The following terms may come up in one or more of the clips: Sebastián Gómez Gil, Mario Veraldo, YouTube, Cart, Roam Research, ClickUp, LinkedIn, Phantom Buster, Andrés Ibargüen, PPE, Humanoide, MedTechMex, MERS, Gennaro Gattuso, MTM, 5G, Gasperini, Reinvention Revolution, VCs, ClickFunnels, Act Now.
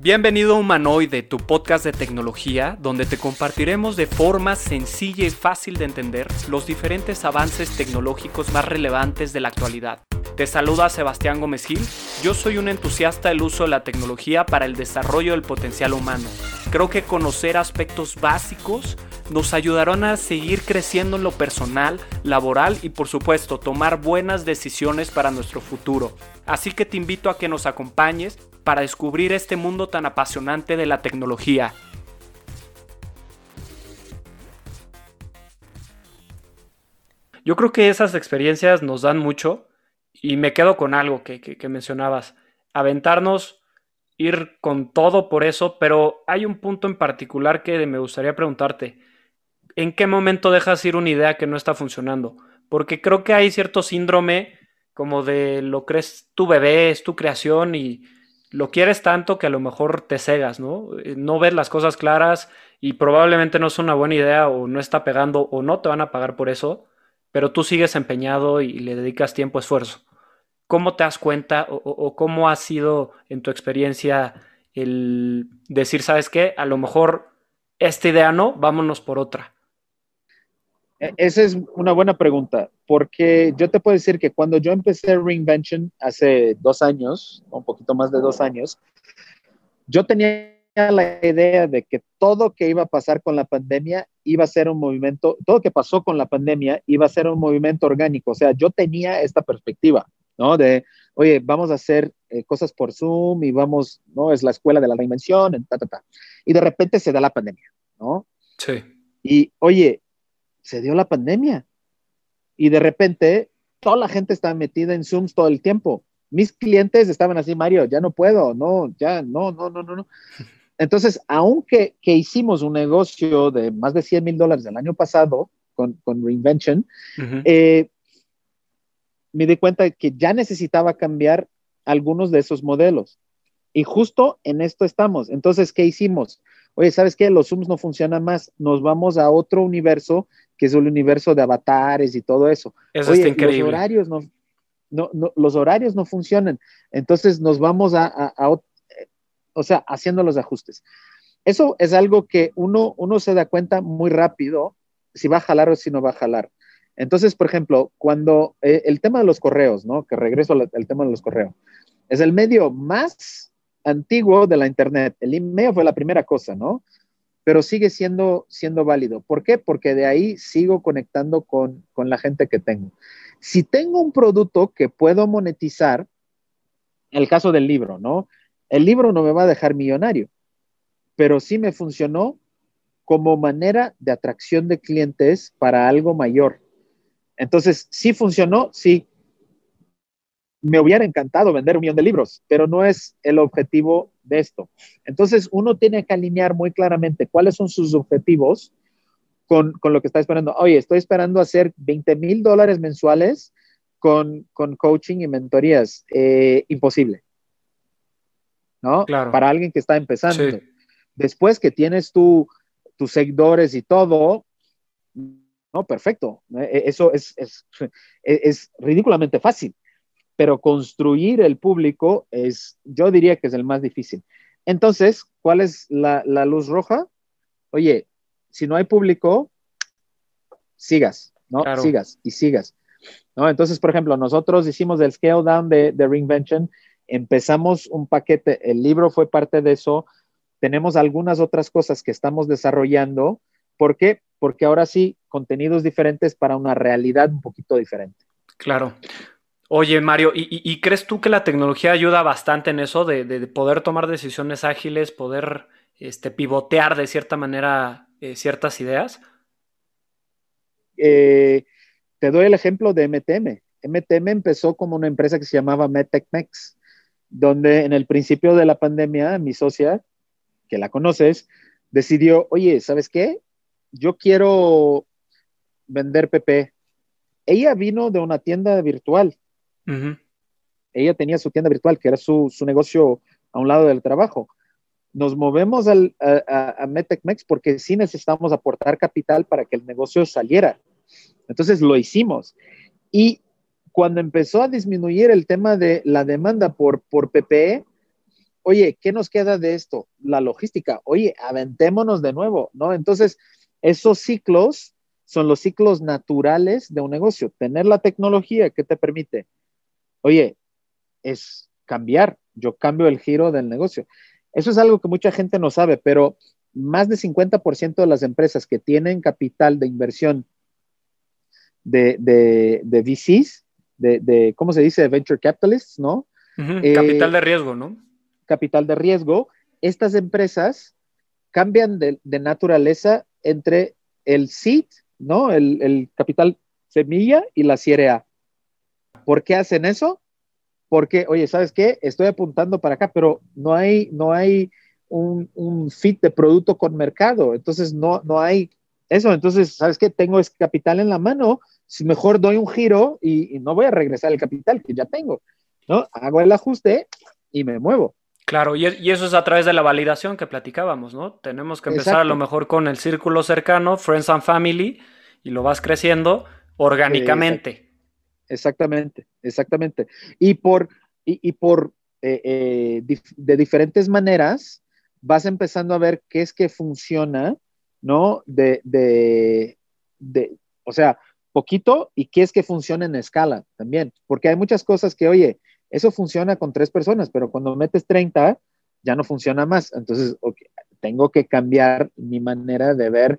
Bienvenido a Humanoide, tu podcast de tecnología, donde te compartiremos de forma sencilla y fácil de entender los diferentes avances tecnológicos más relevantes de la actualidad. Te saluda Sebastián Gómez Gil. Yo soy un entusiasta del uso de la tecnología para el desarrollo del potencial humano. Creo que conocer aspectos básicos nos ayudarán a seguir creciendo en lo personal, laboral y, por supuesto, tomar buenas decisiones para nuestro futuro. Así que te invito a que nos acompañes para descubrir este mundo tan apasionante de la tecnología. Yo creo que esas experiencias nos dan mucho. Y me quedo con algo que mencionabas, aventarnos, ir con todo por eso, pero hay un punto en particular que me gustaría preguntarte. ¿En qué momento dejas ir una idea que no está funcionando? Porque creo que hay cierto síndrome como de lo crees tu bebé, es tu creación y lo quieres tanto que a lo mejor te cegas, ¿no? No ves las cosas claras y probablemente no es una buena idea o no está pegando o no te van a pagar por eso, pero tú sigues empeñado y le dedicas tiempo, esfuerzo. ¿Cómo te das cuenta o cómo ha sido en tu experiencia el decir, ¿sabes qué? A lo mejor esta idea no, vámonos por otra. Esa es una buena pregunta, porque yo te puedo decir que cuando yo empecé Reinvention hace 2 años, un poquito más de 2 años, yo tenía la idea de que todo que iba a pasar con la pandemia iba a ser un movimiento, todo que pasó con la pandemia iba a ser un movimiento orgánico. O sea, yo tenía esta perspectiva, ¿no? De, oye, vamos a hacer cosas por Zoom y vamos, ¿no? Es la escuela de la reinvención, ta, ta, ta. Y de repente se da la pandemia, ¿no? Sí. Y, oye, se dio la pandemia. Y de repente, toda la gente estaba metida en Zooms todo el tiempo. Mis clientes estaban así, Mario, ya no puedo, no, ya, no. Entonces, aunque que hicimos un negocio de más de $100,000 el año pasado con Reinvention, uh-huh, me di cuenta de que ya necesitaba cambiar algunos de esos modelos. Y justo en esto estamos. Entonces, ¿qué hicimos? Oye, ¿sabes qué? Los Zooms no funcionan más. Nos vamos a otro universo, que es el universo de avatares y todo eso. Eso está increíble. Los horarios los horarios no funcionan. Entonces, nos vamos a o sea, haciendo los ajustes. Eso es algo que uno se da cuenta muy rápido si va a jalar o si no va a jalar. Entonces, por ejemplo, cuando el tema de los correos, ¿no? Que regreso al tema de los correos. Es el medio más antiguo de la internet. El email fue la primera cosa, ¿no? Pero sigue siendo válido. ¿Por qué? Porque de ahí sigo conectando con la gente que tengo. Si tengo un producto que puedo monetizar, en el caso del libro, ¿no? El libro no me va a dejar millonario, pero sí me funcionó como manera de atracción de clientes para algo mayor. Entonces, sí funcionó, sí. Me hubiera encantado vender 1,000,000 de libros, pero no es el objetivo de esto. Entonces, uno tiene que alinear muy claramente cuáles son sus objetivos con lo que está esperando. Oye, estoy esperando hacer $20,000 mensuales con coaching y mentorías. Imposible, ¿no? Claro. Para alguien que está empezando. Sí. Después que tienes tus seguidores y todo, no, perfecto. Eso es ridículamente fácil, pero construir el público es, yo diría que es el más difícil. Entonces, ¿cuál es la luz roja? Oye, si no hay público, sigas, ¿no? Claro. Sigas y sigas, ¿no? Entonces, por ejemplo, nosotros hicimos el scale down de Reinvention, empezamos un paquete, el libro fue parte de eso, tenemos algunas otras cosas que estamos desarrollando. ¿Por qué? Porque ahora sí, contenidos diferentes para una realidad un poquito diferente. Claro. Oye, Mario, ¿y crees tú que la tecnología ayuda bastante en eso de poder tomar decisiones ágiles, poder pivotear de cierta manera ciertas ideas? Te doy el ejemplo de MTM. MTM empezó como una empresa que se llamaba MedTechMex, donde en el principio de la pandemia, mi socia, que la conoces, decidió, oye, ¿sabes qué? Yo quiero vender PP. Ella vino de una tienda virtual. Uh-huh. Ella tenía su tienda virtual, que era su negocio a un lado del trabajo. Nos movemos a MedTechMex porque sí necesitamos aportar capital para que el negocio saliera. Entonces lo hicimos. Y cuando empezó a disminuir el tema de la demanda por PPE, oye, ¿qué nos queda de esto? La logística, oye, aventémonos de nuevo, ¿no? Entonces, esos ciclos son los ciclos naturales de un negocio. Tener la tecnología que te permite, oye, es cambiar, yo cambio el giro del negocio. Eso es algo que mucha gente no sabe, pero más de 50% de las empresas que tienen capital de inversión de VCs, de ¿cómo se dice? Venture capitalists, ¿no? Uh-huh. Capital de riesgo, ¿no? Capital de riesgo. Estas empresas cambian de naturaleza entre el seed, ¿no? El capital semilla y la serie A. ¿Por qué hacen eso? Porque, oye, ¿sabes qué? Estoy apuntando para acá, pero no hay un fit de producto con mercado. Entonces, no hay eso. Entonces, ¿sabes qué? Tengo ese capital en la mano. Si mejor doy un giro y no voy a regresar el capital que ya tengo, ¿no? Hago el ajuste y me muevo. Claro, y eso es a través de la validación que platicábamos, ¿no? Tenemos que empezar, exacto, a lo mejor con el círculo cercano, friends and family, y lo vas creciendo orgánicamente. Exactamente. Y por de diferentes maneras vas empezando a ver qué es que funciona, ¿no? O sea, poquito, y qué es que funciona en escala también. Porque hay muchas cosas que, oye, eso funciona con 3 personas, pero cuando metes 30, ya no funciona más. Entonces, okay, tengo que cambiar mi manera de ver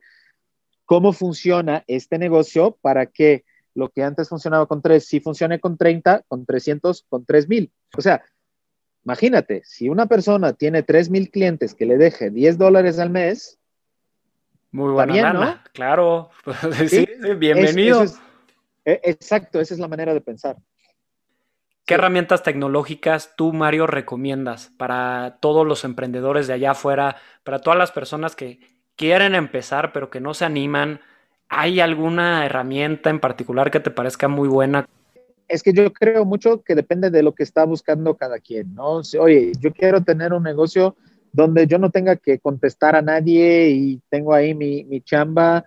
cómo funciona este negocio para que lo que antes funcionaba con 3, sí funcione con 30, con 300, con 3000. O sea, imagínate, si una persona tiene 3000 clientes que le deje $10 al mes. Muy buena también, lana, ¿no? Claro. sí, bienvenido. Exacto, esa es la manera de pensar. ¿Qué herramientas tecnológicas tú, Mario, recomiendas para todos los emprendedores de allá afuera, para todas las personas que quieren empezar pero que no se animan? ¿Hay alguna herramienta en particular que te parezca muy buena? Es que yo creo mucho que depende de lo que está buscando cada quien, ¿no? Si, oye, yo quiero tener un negocio donde yo no tenga que contestar a nadie y tengo ahí mi chamba,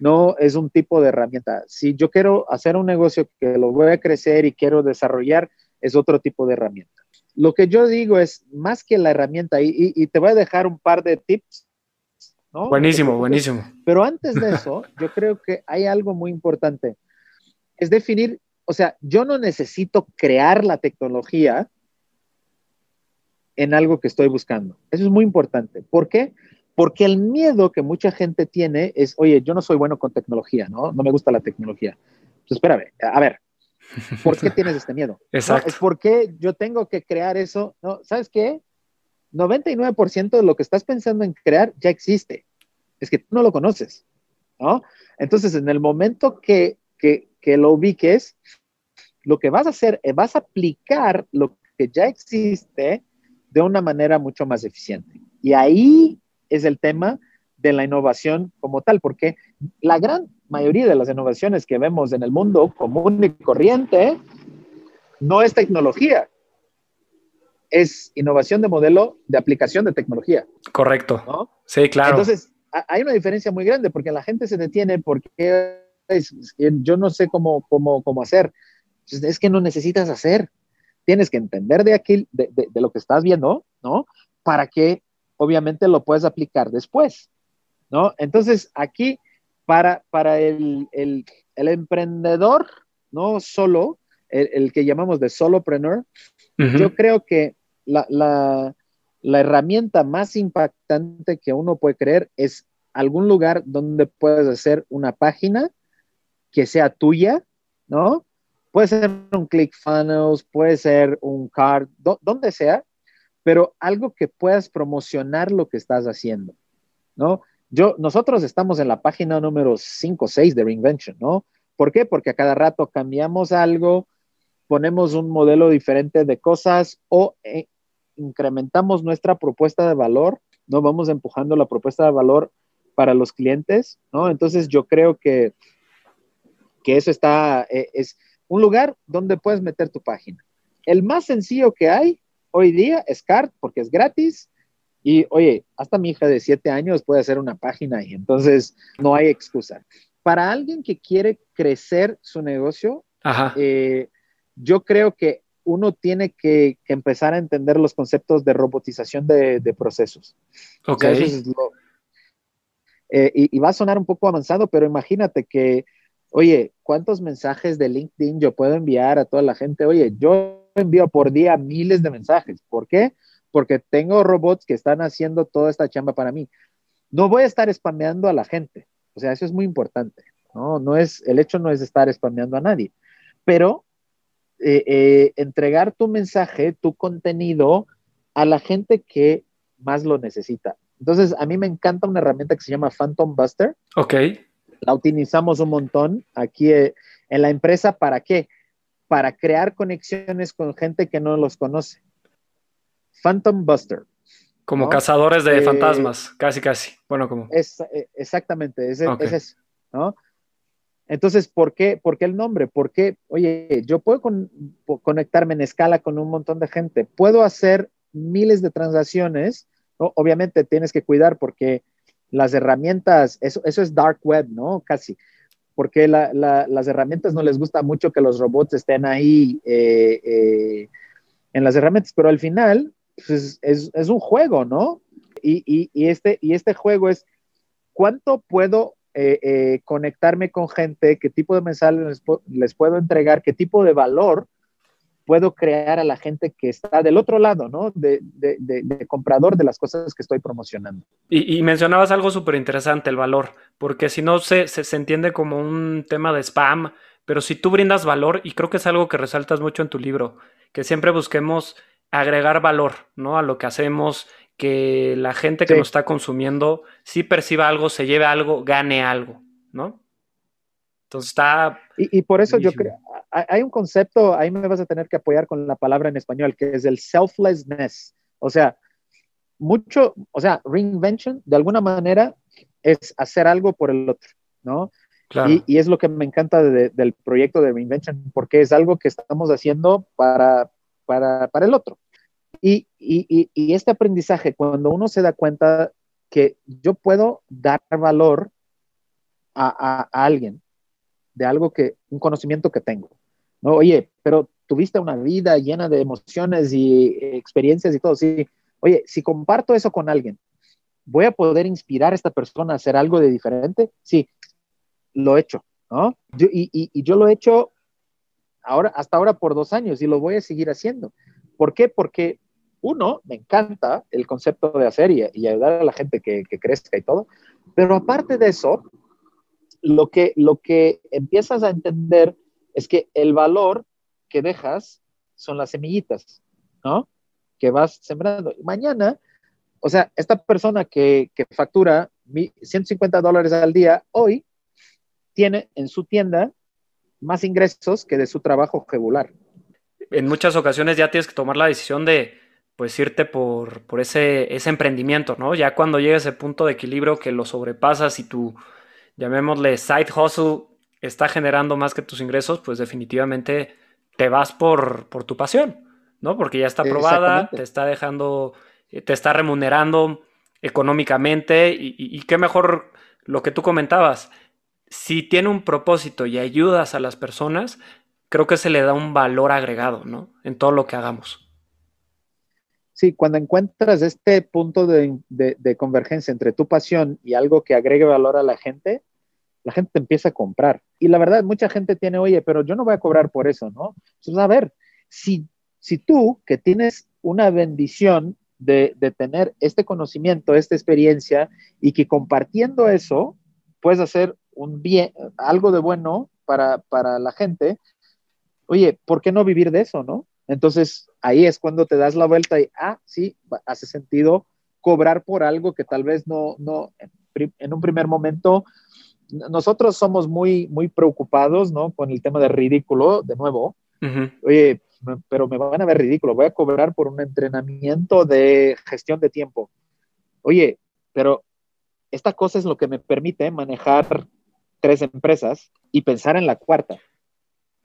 no es un tipo de herramienta. Si yo quiero hacer un negocio que lo voy a crecer y quiero desarrollar, es otro tipo de herramienta. Lo que yo digo es, más que la herramienta, y te voy a dejar un par de tips, ¿no? Buenísimo. Pero antes de eso, yo creo que hay algo muy importante. Es definir, o sea, yo no necesito crear la tecnología en algo que estoy buscando. Eso es muy importante. ¿Por qué? Porque el miedo que mucha gente tiene es, oye, yo no soy bueno con tecnología, ¿no? No me gusta la tecnología. Pues espérame, a ver. ¿Por qué tienes este miedo? Exacto. ¿No? ¿Por qué yo tengo que crear eso? No, ¿sabes qué? 99% de lo que estás pensando en crear ya existe. Es que tú no lo conoces, ¿no? Entonces, en el momento que lo ubiques, lo que vas a hacer es vas a aplicar lo que ya existe de una manera mucho más eficiente. Y ahí es el tema de la innovación como tal, porque la gran mayoría de las innovaciones que vemos en el mundo común y corriente no es tecnología, es innovación de modelo de aplicación de tecnología. Correcto. ¿No? Sí, claro. Entonces, hay una diferencia muy grande porque la gente se detiene porque yo no sé cómo hacer. Entonces, es que no necesitas hacer. Tienes que entender de aquí, de lo que estás viendo, ¿no? Para que obviamente lo puedes aplicar después, ¿no? Entonces, aquí para el emprendedor, no solo, el que llamamos de solopreneur, uh-huh, yo creo que la herramienta más impactante que uno puede creer es algún lugar donde puedes hacer una página que sea tuya, ¿no? Puede ser un ClickFunnels, puede ser un Cart, donde sea, pero algo que puedas promocionar lo que estás haciendo, ¿no? Nosotros estamos en la página número 5 o 6 de Reinvention, ¿no? ¿Por qué? Porque a cada rato cambiamos algo, ponemos un modelo diferente de cosas o incrementamos nuestra propuesta de valor, ¿no? Vamos empujando la propuesta de valor para los clientes, ¿no? Entonces yo creo que eso es un lugar donde puedes meter tu página. El más sencillo que hay hoy día es Cart, porque es gratis y, oye, hasta mi hija de 7 años puede hacer una página y entonces no hay excusa. Para alguien que quiere crecer su negocio, yo creo que uno tiene que empezar a entender los conceptos de robotización de procesos. Ok. O sea, eso es y va a sonar un poco avanzado, pero imagínate que, oye, ¿cuántos mensajes de LinkedIn yo puedo enviar a toda la gente? Oye, yo envío por día miles de mensajes. ¿Por qué? Porque tengo robots que están haciendo toda esta chamba para mí. No voy a estar spameando a la gente. O sea, eso es muy importante. El hecho no es estar spameando a nadie. Pero entregar tu mensaje, tu contenido a la gente que más lo necesita. Entonces, a mí me encanta una herramienta que se llama Phantom Buster. Ok. La utilizamos un montón aquí en la empresa. ¿Para qué? Para crear conexiones con gente que no los conoce. Phantom Buster. Como cazadores de fantasmas, casi, casi. Bueno, como. Exactamente, es eso, ¿no? Entonces, ¿por qué el nombre? Porque, oye, yo puedo conectarme en escala con un montón de gente. Puedo hacer miles de transacciones, ¿no? Obviamente tienes que cuidar porque las herramientas, eso es dark web, ¿no? Casi. Porque las herramientas no les gusta mucho que los robots estén ahí en las herramientas, pero al final pues es un juego, ¿no? Y este juego es cuánto puedo conectarme con gente, qué tipo de mensajes les puedo entregar, qué tipo de valor puedo crear a la gente que está del otro lado, ¿no? De comprador de las cosas que estoy promocionando. Y mencionabas algo súper interesante, el valor, porque si no se entiende como un tema de spam, pero si tú brindas valor, y creo que es algo que resaltas mucho en tu libro, que siempre busquemos agregar valor, ¿no? A lo que hacemos, que la gente que nos está consumiendo sí perciba algo, se lleve algo, gane algo, ¿no? Entonces está... Y por eso buenísimo. Yo creo, hay un concepto, ahí me vas a tener que apoyar con la palabra en español, que es el selflessness. O sea, reinvention, de alguna manera, es hacer algo por el otro, ¿no? Claro. Y es lo que me encanta del proyecto de Reinvention, porque es algo que estamos haciendo para el otro. Y este aprendizaje, cuando uno se da cuenta que yo puedo dar valor a alguien de algo un conocimiento que tengo, ¿no? Oye, pero tuviste una vida llena de emociones y experiencias y todo, sí. Oye, si comparto eso con alguien, ¿voy a poder inspirar a esta persona a hacer algo de diferente? Sí, lo he hecho, ¿no? Y yo lo he hecho hasta ahora por 2 años y lo voy a seguir haciendo. ¿Por qué? Porque uno, me encanta el concepto de hacer y ayudar a la gente que crezca y todo, pero aparte de eso, lo que empiezas a entender es que el valor que dejas son las semillitas, ¿no? Que vas sembrando. Mañana, o sea, esta persona que factura $150 al día, hoy tiene en su tienda más ingresos que de su trabajo regular. En muchas ocasiones ya tienes que tomar la decisión de, pues, irte por ese emprendimiento, ¿no? Ya cuando llega ese punto de equilibrio que lo sobrepasas y tu, llamémosle, side hustle está generando más que tus ingresos, pues definitivamente te vas por tu pasión, ¿no? Porque ya está probada, te está remunerando económicamente y qué mejor lo que tú comentabas. Si tiene un propósito y ayudas a las personas, creo que se le da un valor agregado, ¿no? En todo lo que hagamos. Sí, cuando encuentras este punto de convergencia entre tu pasión y algo que agregue valor a la gente te empieza a comprar. Y la verdad, mucha gente tiene, oye, pero yo no voy a cobrar por eso, ¿no? Entonces, a ver, si tú, que tienes una bendición de tener este conocimiento, esta experiencia, y que compartiendo eso, puedes hacer algo de bueno para la gente, oye, ¿por qué no vivir de eso, no? Entonces, ahí es cuando te das la vuelta y, sí, hace sentido cobrar por algo que tal vez no en un primer momento, nosotros somos muy, muy preocupados, ¿no? Con el tema de ridículo, de nuevo. Uh-huh. Oye, pero me van a ver ridículo, voy a cobrar por un entrenamiento de gestión de tiempo. Oye, pero esta cosa es lo que me permite manejar 3 empresas y pensar en la cuarta.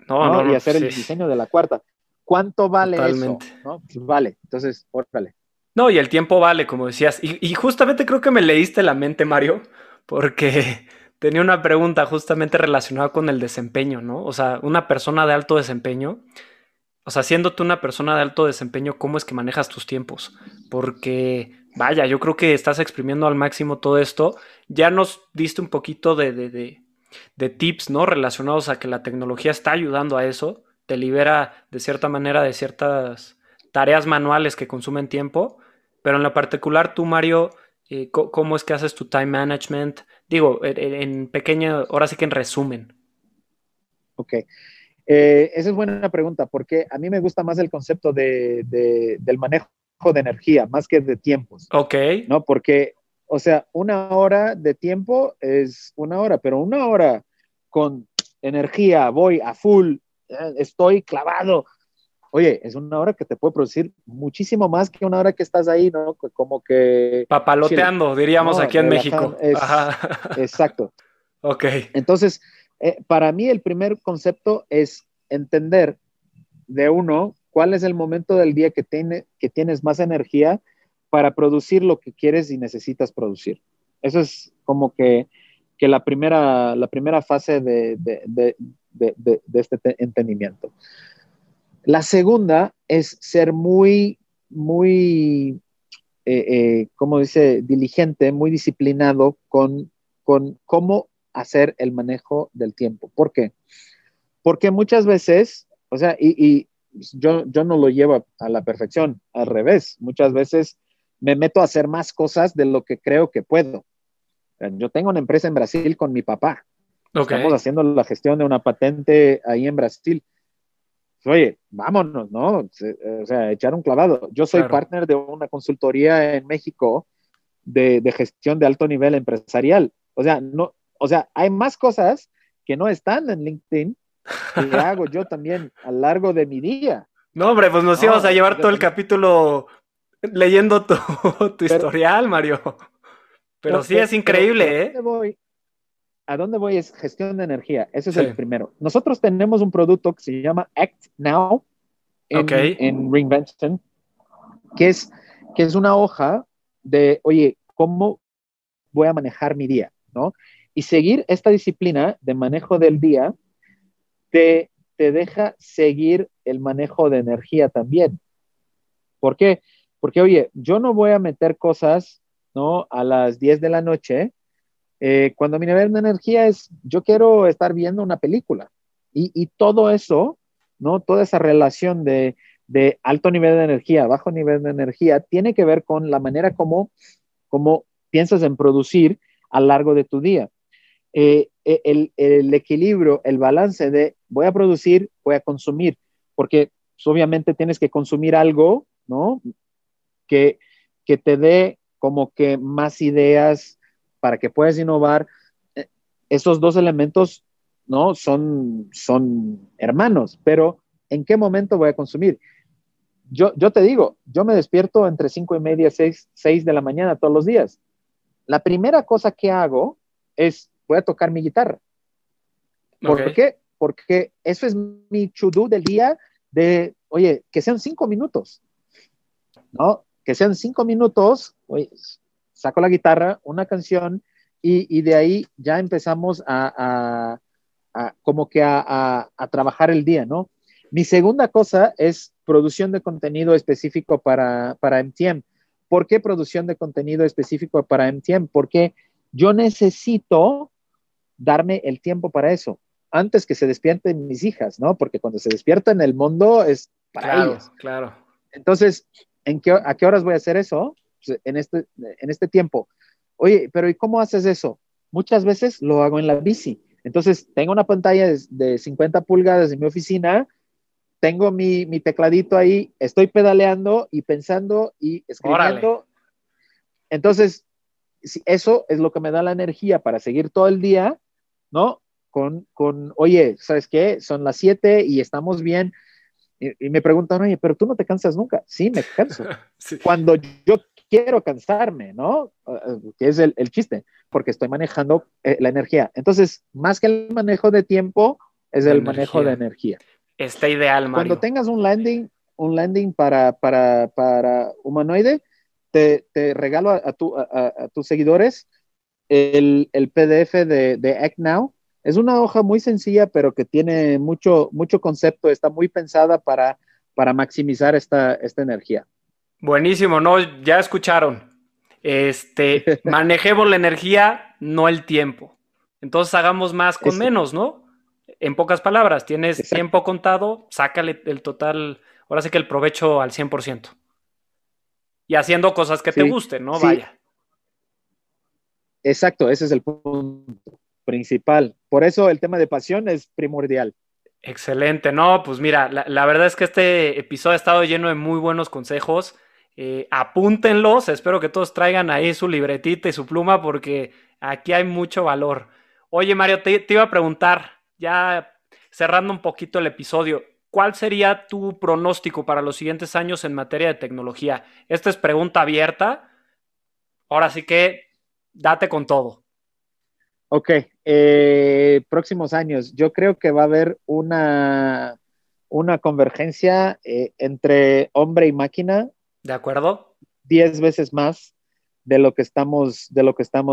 No, y hacer el diseño de la cuarta. ¿Cuánto vale eso? ¿No? Pues vale, entonces, órale. No, y el tiempo vale, como decías. Y justamente creo que me leíste la mente, Mario, porque tenía una pregunta justamente relacionada con el desempeño, ¿no? O sea, una persona de alto desempeño, O sea, siendo tú una persona de alto desempeño, ¿cómo es que manejas tus tiempos? Porque, vaya, yo creo que estás exprimiendo al máximo todo esto. Ya nos diste un poquito de tips, ¿no? Relacionados a que la tecnología está ayudando a eso. Te libera, de cierta manera, de ciertas tareas manuales que consumen tiempo. Pero en lo particular, tú, Mario, ¿cómo es que haces tu time management? Digo, en pequeño, ahora sí que en resumen. Ok. Esa es buena pregunta, porque a mí me gusta más el concepto del manejo de energía, más que de tiempos. Ok. ¿No? Porque, o sea, una hora de tiempo es una hora, pero una hora con energía, voy a full, estoy clavado. Oye, es una hora que te puede producir muchísimo más que una hora que estás ahí, ¿no? Como que... papaloteando, Chile, diríamos, no, aquí en México. Ajá. Exacto. Ok. Entonces... para mí el primer concepto es entender de uno cuál es el momento del día que tienes más energía para producir lo que quieres y necesitas producir. Eso es como que la primera fase de este entendimiento. La segunda es ser muy, muy, ¿cómo dice? Diligente, muy disciplinado con cómo hacer el manejo del tiempo. ¿Por qué? Porque muchas veces, o sea, yo no lo llevo a la perfección, al revés. Muchas veces me meto a hacer más cosas de lo que creo que puedo. Yo tengo una empresa en Brasil con mi papá. Okay. Estamos haciendo la gestión de una patente ahí en Brasil. Oye, vámonos, ¿no? O sea, echar un clavado. Yo soy partner de una consultoría en México de gestión de alto nivel empresarial. O sea, no... O sea, hay más cosas que no están en LinkedIn que hago yo también a lo largo de mi día. No, hombre, pues nos íbamos a llevar todo el capítulo leyendo tu historial, Mario. Pero sí es increíble, ¿eh? ¿A dónde voy? Es gestión de energía. Ese es el primero. Nosotros tenemos un producto que se llama Act Now en Reinvention, que es una hoja de, oye, ¿cómo voy a manejar mi día? ¿No? Y seguir esta disciplina de manejo del día te deja seguir el manejo de energía también. ¿Por qué? Porque, oye, yo no voy a meter cosas, ¿no? A las 10 de la noche, cuando mi nivel de energía es, yo quiero estar viendo una película. Y todo eso, ¿no? Toda esa relación de alto nivel de energía, bajo nivel de energía, tiene que ver con la manera como piensas en producir a lo largo de tu día. El equilibrio, el balance de voy a producir, voy a consumir, porque obviamente tienes que consumir algo, ¿no? Que te dé como que más ideas para que puedas innovar. Esos dos elementos, ¿no? Son hermanos, pero ¿en qué momento voy a consumir? Yo te digo, yo me despierto entre 5:30, 6 de la mañana todos los días. La primera cosa que hago es voy a tocar mi guitarra. ¿Por qué? Porque eso es mi to-do del día de, oye, que sean 5 minutos, ¿no? Que sean 5 minutos, oye, saco la guitarra, una canción, y de ahí ya empezamos a trabajar el día, ¿no? Mi segunda cosa es producción de contenido específico para MTM. ¿Por qué producción de contenido específico para MTM? Porque yo necesito darme el tiempo para eso, antes que se despierten mis hijas, ¿no? Porque cuando se despiertan el mundo es para ellas. Claro. Entonces, ¿a qué horas voy a hacer eso? Pues en este tiempo. Oye, pero ¿y cómo haces eso? Muchas veces lo hago en la bici. Entonces, tengo una pantalla de 50 pulgadas en mi oficina, tengo mi tecladito ahí, estoy pedaleando y pensando y escribiendo. Órale. Entonces, eso es lo que me da la energía para seguir todo el día, ¿no? Oye, ¿sabes qué? Son las 7 y estamos bien. Y me preguntan, oye, pero tú no te cansas nunca. Sí, me canso. Sí. Cuando yo quiero cansarme, ¿no? Que es el chiste, porque estoy manejando la energía. Entonces, más que el manejo de tiempo, es el manejo de energía. Está ideal, Mario. Cuando tengas un landing para Humanoide, te regalo a tus seguidores el PDF de Act Now. Es una hoja muy sencilla, pero que tiene mucho, mucho concepto. Está muy pensada para para maximizar esta energía. Buenísimo, ¿no? Ya escucharon. Manejemos la energía, no el tiempo. Entonces hagamos más con menos, ¿no? En pocas palabras, tienes tiempo contado, sácale el total, ahora sí que el provecho al 100%. Y haciendo cosas que te gusten, ¿no? Sí. Vaya. Exacto, ese es el punto principal. Por eso el tema de pasión es primordial. Excelente. No, pues mira, la verdad es que este episodio ha estado lleno de muy buenos consejos. Apúntenlos. Espero que todos traigan ahí su libretita y su pluma porque aquí hay mucho valor. Oye, Mario, te iba a preguntar, ya cerrando un poquito el episodio, ¿cuál sería tu pronóstico para los siguientes años en materia de tecnología? Esta es pregunta abierta. Ahora sí que date con todo. Ok. Próximos años. Yo creo que va a haber una convergencia entre hombre y máquina. ¿De acuerdo? 10 veces más de lo que estamos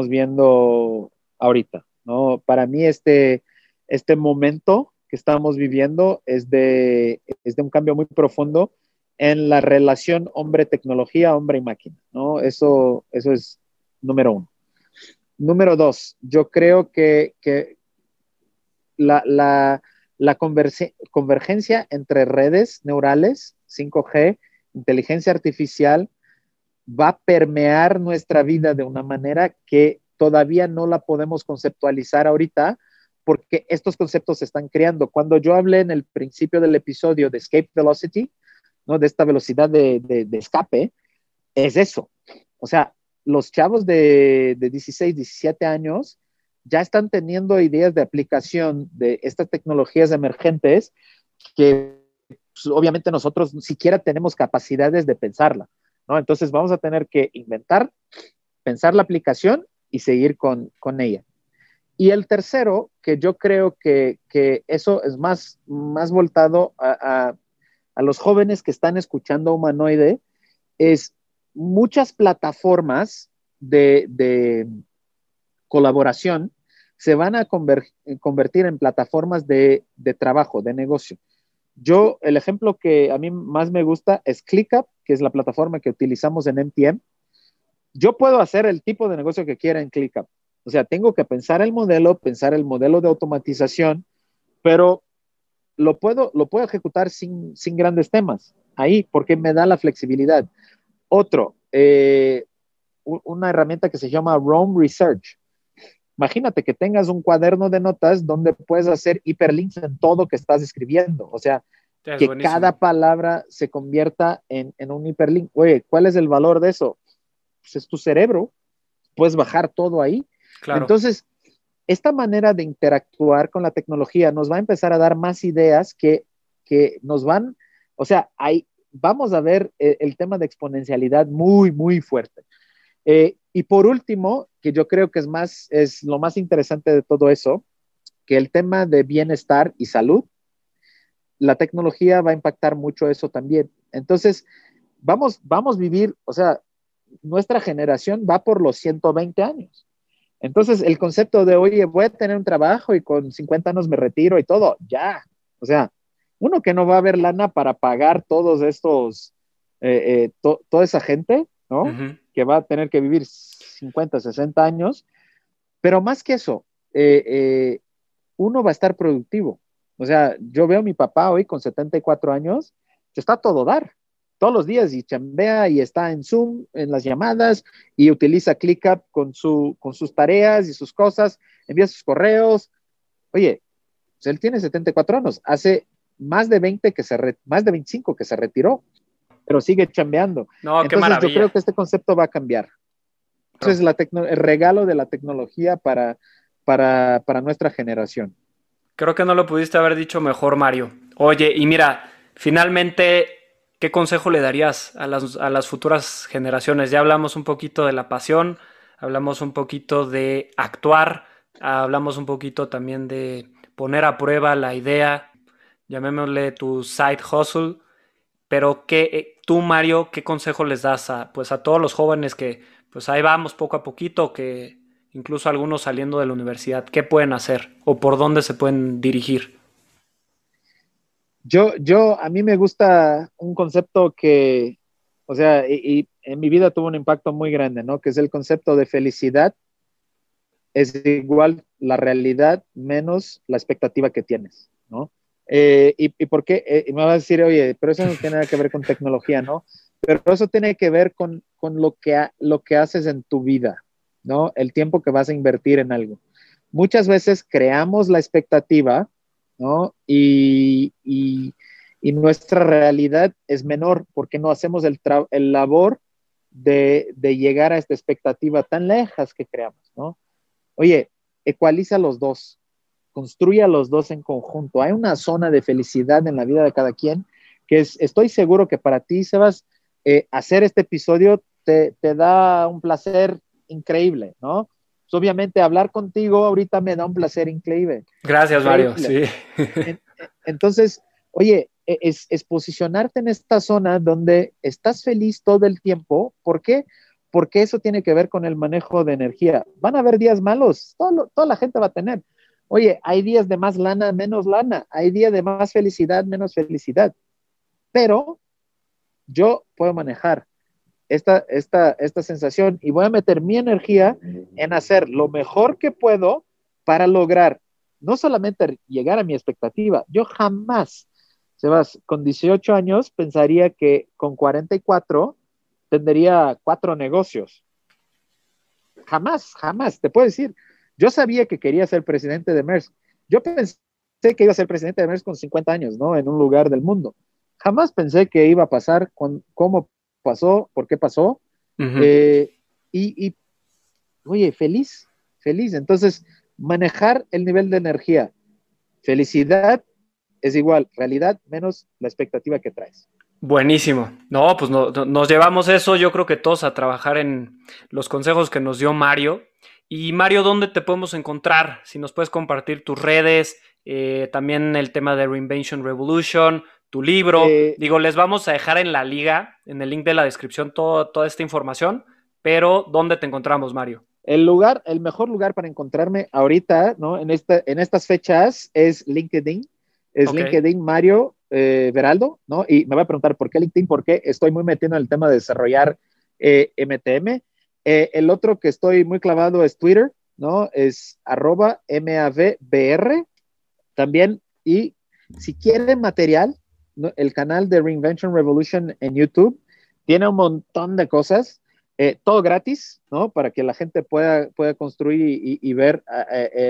viendo ahorita, ¿no? Para mí este momento que estamos viviendo es de un cambio muy profundo en la relación hombre-tecnología, hombre y máquina, ¿no? Eso es número uno. Número dos, yo creo que la convergencia entre redes neurales, 5G, inteligencia artificial, va a permear nuestra vida de una manera que todavía no la podemos conceptualizar ahorita, porque estos conceptos se están creando. Cuando yo hablé en el principio del episodio de escape velocity, ¿no? De esta velocidad de escape, es eso. O sea, los chavos de 16, 17 años ya están teniendo ideas de aplicación de estas tecnologías emergentes que pues, obviamente nosotros ni siquiera tenemos capacidades de pensarla, ¿no? Entonces vamos a tener que inventar, pensar la aplicación y seguir con ella. Y el tercero, que yo creo que eso es más voltado a los jóvenes que están escuchando Humanoide, es muchas plataformas de colaboración se van a convertir en plataformas de trabajo, de negocio. Yo, el ejemplo que a mí más me gusta es ClickUp, que es la plataforma que utilizamos en MTM. Yo puedo hacer el tipo de negocio que quiera en ClickUp. O sea, tengo que pensar el modelo de automatización, pero lo puedo ejecutar sin grandes temas ahí, porque me da la flexibilidad. Otro, una herramienta que se llama Roam Research. Imagínate que tengas un cuaderno de notas donde puedes hacer hiperlinks en todo que estás escribiendo. O sea, es que buenísimo. Cada palabra se convierta en un hiperlink. Oye, ¿cuál es el valor de eso? Pues es tu cerebro. Puedes bajar todo ahí. Claro. Entonces, esta manera de interactuar con la tecnología nos va a empezar a dar más ideas que nos van... O sea, vamos a ver el tema de exponencialidad muy, muy fuerte. Y por último, que yo creo que es lo más interesante de todo eso, que el tema de bienestar y salud, la tecnología va a impactar mucho eso también. Entonces, vamos a vivir, o sea, nuestra generación va por los 120 años. Entonces, el concepto de, oye, voy a tener un trabajo y con 50 años me retiro y todo, ya. O sea, uno que no va a haber lana para pagar todos estos, toda esa gente, ¿no? Uh-huh. Que va a tener que vivir 50, 60 años. Pero más que eso, uno va a estar productivo. O sea, yo veo a mi papá hoy con 74 años, que está a todo dar. Todos los días y chambea y está en Zoom, en las llamadas y utiliza ClickUp con sus tareas y sus cosas, envía sus correos. Oye, pues él tiene 74 años, hace más de 25 que se retiró, pero sigue chambeando. No, entonces, qué maravilla. Yo creo que este concepto va a cambiar. Entonces, el regalo de la tecnología para nuestra generación. Creo que no lo pudiste haber dicho mejor, Mario. Oye, y mira, finalmente... ¿Qué consejo le darías a las futuras generaciones? Ya hablamos un poquito de la pasión, hablamos un poquito de actuar, hablamos un poquito también de poner a prueba la idea, llamémosle tu side hustle, pero tú, Mario, ¿qué consejo les das a todos los jóvenes que pues ahí vamos poco a poquito, que incluso algunos saliendo de la universidad, qué pueden hacer o por dónde se pueden dirigir? A mí me gusta un concepto que, o sea, y en mi vida tuvo un impacto muy grande, ¿no? Que es el concepto de felicidad es igual la realidad menos la expectativa que tienes, ¿no? ¿Y por qué? Me vas a decir, oye, pero eso no tiene nada que ver con tecnología, ¿no? Pero eso tiene que ver con lo que haces en tu vida, ¿no? El tiempo que vas a invertir en algo. Muchas veces creamos la expectativa, ¿no? Y nuestra realidad es menor porque no hacemos el labor de llegar a esta expectativa tan lejas que creamos, ¿no? Oye, ecualiza los dos, construye a los dos en conjunto. Hay una zona de felicidad en la vida de cada quien que estoy seguro que para ti, Sebas, hacer este episodio te da un placer increíble, ¿no? Pues obviamente hablar contigo ahorita me da un placer increíble. Gracias, Mario, sí. Entonces, oye, es posicionarte en esta zona donde estás feliz todo el tiempo. ¿Por qué? Porque eso tiene que ver con el manejo de energía. Van a haber días malos, toda la gente va a tener. Oye, hay días de más lana, menos lana. Hay días de más felicidad, menos felicidad. Pero yo puedo manejar esta sensación y voy a meter mi energía en hacer lo mejor que puedo para lograr no solamente llegar a mi expectativa. Yo jamás, Sebas, con 18 años pensaría que con 44 tendría 4 negocios. Jamás, te puedo decir. Yo sabía que quería ser presidente de MERS. Yo pensé que iba a ser presidente de MERS con 50 años, ¿no? En un lugar del mundo. Jamás pensé que iba a pasar cómo pasó, por qué pasó. Uh-huh. Oye, feliz. Entonces, manejar el nivel de energía. Felicidad es igual, realidad menos la expectativa que traes. Buenísimo. No, pues nos llevamos eso, yo creo que todos a trabajar en los consejos que nos dio Mario. Y Mario, ¿dónde te podemos encontrar? Si nos puedes compartir tus redes, también el tema de Reinvention Revolution, tu libro. Les vamos a dejar en la liga, en el link de la descripción, toda esta información. Pero, ¿dónde te encontramos, Mario? El mejor lugar para encontrarme ahorita, ¿no? En estas fechas es LinkedIn. LinkedIn Mario Veraldo, ¿no? Y me va a preguntar por qué LinkedIn, porque estoy muy metido en el tema de desarrollar MTM. El otro que estoy muy clavado es Twitter, ¿no? Es @MAVBR también. Y si quieren material, ¿no? El canal de Reinvention Revolution en YouTube tiene un montón de cosas, todo gratis, ¿no? Para que la gente pueda construir y ver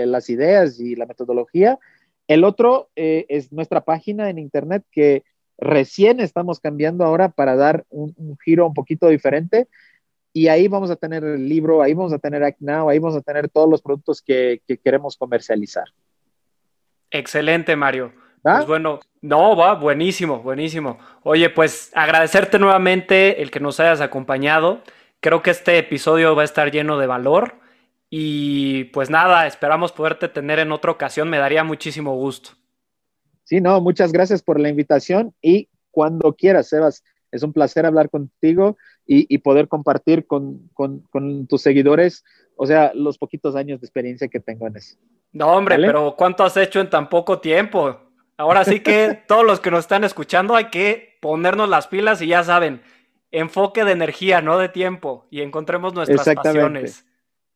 las ideas y la metodología. El otro es nuestra página en internet que recién estamos cambiando ahora para dar un giro un poquito diferente, y ahí vamos a tener el libro, ahí vamos a tener Act Now, ahí vamos a tener todos los productos que queremos comercializar. Excelente, Mario. ¿Va? Pues bueno, va, buenísimo. Oye, pues agradecerte nuevamente el que nos hayas acompañado. Creo que este episodio va a estar lleno de valor. Y pues nada, esperamos poderte tener en otra ocasión, me daría muchísimo gusto. Sí, no, muchas gracias por la invitación y cuando quieras, Sebas, es un placer hablar contigo y poder compartir con tus seguidores, o sea, los poquitos años de experiencia que tengo en eso. No, hombre, ¿vale? Pero ¿cuánto has hecho en tan poco tiempo? Ahora sí que todos los que nos están escuchando hay que ponernos las pilas y ya saben, enfoque de energía, no de tiempo, y encontremos nuestras pasiones.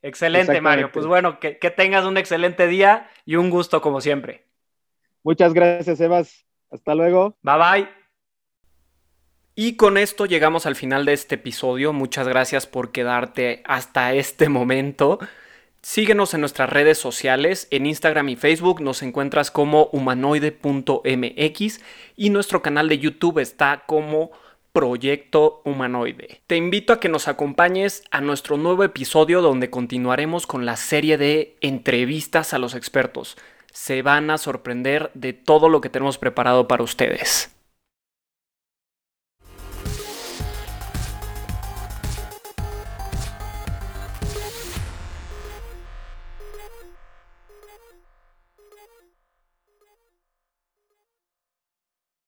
Excelente, Mario. Pues bueno, que tengas un excelente día y un gusto como siempre. Muchas gracias, Sebas. Hasta luego. Bye. Y con esto llegamos al final de este episodio. Muchas gracias por quedarte hasta este momento. Síguenos en nuestras redes sociales. En Instagram y Facebook nos encuentras como humanoide.mx y nuestro canal de YouTube está como Proyecto Humanoide. Te invito a que nos acompañes a nuestro nuevo episodio donde continuaremos con la serie de entrevistas a los expertos. Se van a sorprender de todo lo que tenemos preparado para ustedes.